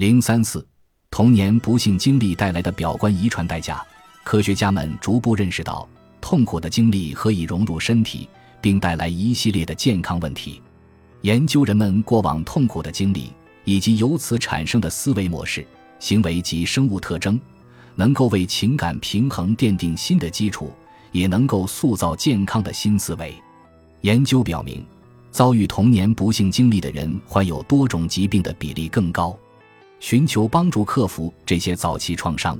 034童年不幸经历带来的表观遗传代价。科学家们逐步认识到，痛苦的经历何以融入身体，并带来一系列的健康问题。研究人们过往痛苦的经历，以及由此产生的思维模式、行为及生物特征，能够为情感平衡奠定新的基础，也能够塑造健康的新思维。研究表明，遭遇童年不幸经历的人患有多种疾病的比例更高。寻求帮助克服这些早期创伤，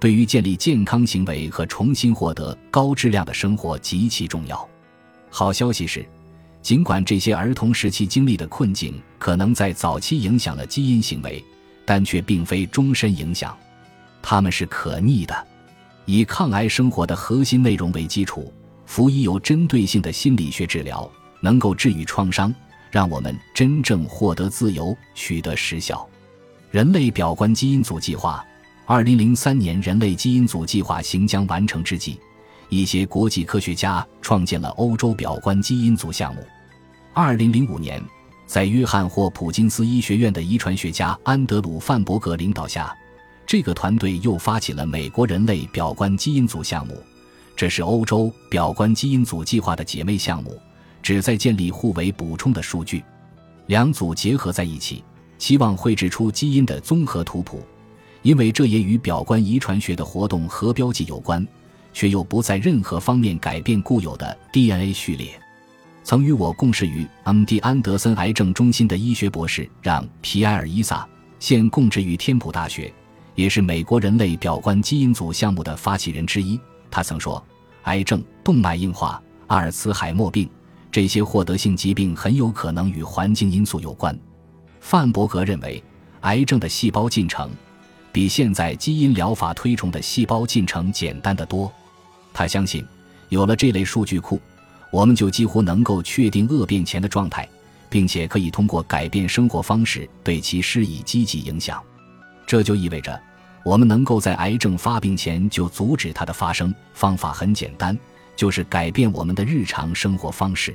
对于建立健康行为和重新获得高质量的生活极其重要。好消息是，尽管这些儿童时期经历的困境可能在早期影响了基因行为，但却并非终身影响，它们是可逆的。以抗癌生活的核心内容为基础，辅以有针对性的心理学治疗，能够治愈创伤，让我们真正获得自由，取得实效。人类表观基因组计划。2003年人类基因组计划行将完成之际，一些国际科学家创建了欧洲表观基因组项目。2005年，在约翰霍普金斯医学院的遗传学家安德鲁·范伯格领导下，这个团队又发起了美国人类表观基因组项目，这是欧洲表观基因组计划的姐妹项目，旨在建立互为补充的数据。两组结合在一起，期望绘制出基因的综合图谱，因为这也与表观遗传学的活动和标记有关，却又不在任何方面改变固有的 DNA 序列。曾与我共事于 MD 安德森癌症中心的医学博士让·皮埃尔·伊萨，现供职于天普大学，也是美国人类表观基因组项目的发起人之一。他曾说，癌症、动脉硬化、阿尔茨海默病，这些获得性疾病很有可能与环境因素有关。范伯格认为，癌症的细胞进程比现在基因疗法推崇的细胞进程简单得多。他相信，有了这类数据库，我们就几乎能够确定恶变前的状态，并且可以通过改变生活方式对其施以积极影响。这就意味着，我们能够在癌症发病前就阻止它的发生。方法很简单，就是改变我们的日常生活方式。